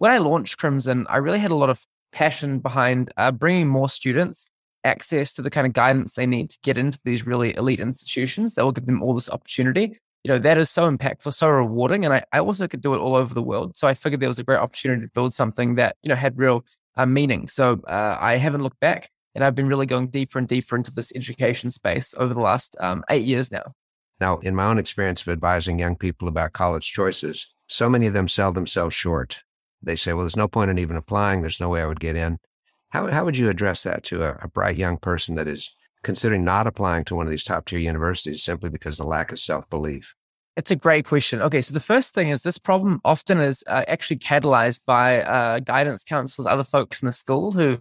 when I launched Crimson, I really had a lot of passion behind bringing more students access to the kind of guidance they need to get into these really elite institutions that will give them all this opportunity. You know, that is so impactful, so rewarding. And I also could do it all over the world. So I figured there was a great opportunity to build something that, you know, had real meaning. So I haven't looked back, and I've been really going deeper and deeper into this education space over the last 8 years now. Now, in my own experience of advising young people about college choices, so many of them sell themselves short. They say, well, there's no point in even applying. There's no way I would get in. How would you address that to a bright young person that is considering not applying to one of these top-tier universities simply because of the lack of self-belief? It's a great question. Okay, so the first thing is this problem often is actually catalyzed by guidance counselors, other folks in the school who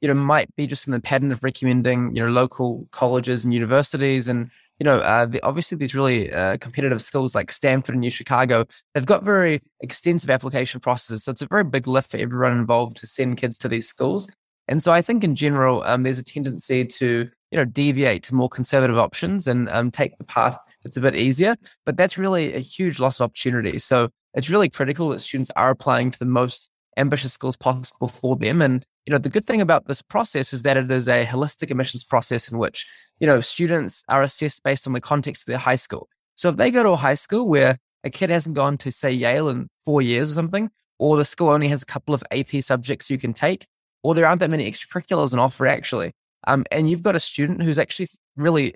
you know might be just in the pattern of recommending local colleges and universities, and obviously these really competitive schools like Stanford and UChicago, they've got very extensive application processes. So it's a very big lift for everyone involved to send kids to these schools. And so I think in general, there's a tendency to deviate to more conservative options and take the path that's a bit easier. But that's really a huge loss of opportunity. So it's really critical that students are applying to the most ambitious schools possible for them. And, the good thing about this process is that it is a holistic admissions process in which, students are assessed based on the context of their high school. So if they go to a high school where a kid hasn't gone to, say, Yale in 4 years or something, or the school only has a couple of AP subjects you can take, or there aren't that many extracurriculars on offer actually, and you've got a student who's actually really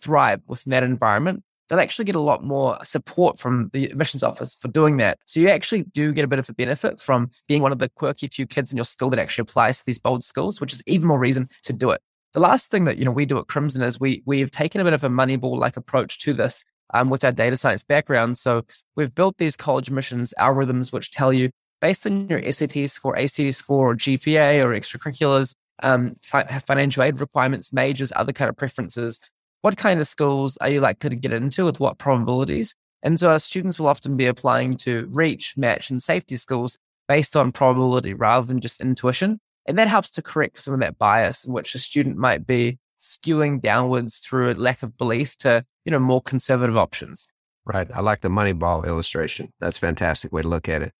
thrived within that environment, they'll actually get a lot more support from the admissions office for doing that. So you actually do get a bit of a benefit from being one of the quirky few kids in your school that actually applies to these bold schools, which is even more reason to do it. The last thing that we do at Crimson is we've taken a bit of a Moneyball-like approach to this with our data science background. So we've built these college admissions algorithms which tell you, based on your SAT score, ACT score, or GPA, or extracurriculars, financial aid requirements, majors, other kind of preferences, what kind of schools are you likely to get into with what probabilities? And so our students will often be applying to reach, match, and safety schools based on probability rather than just intuition. And that helps to correct some of that bias in which a student might be skewing downwards through a lack of belief to, more conservative options. Right. I like the Moneyball illustration. That's a fantastic way to look at it.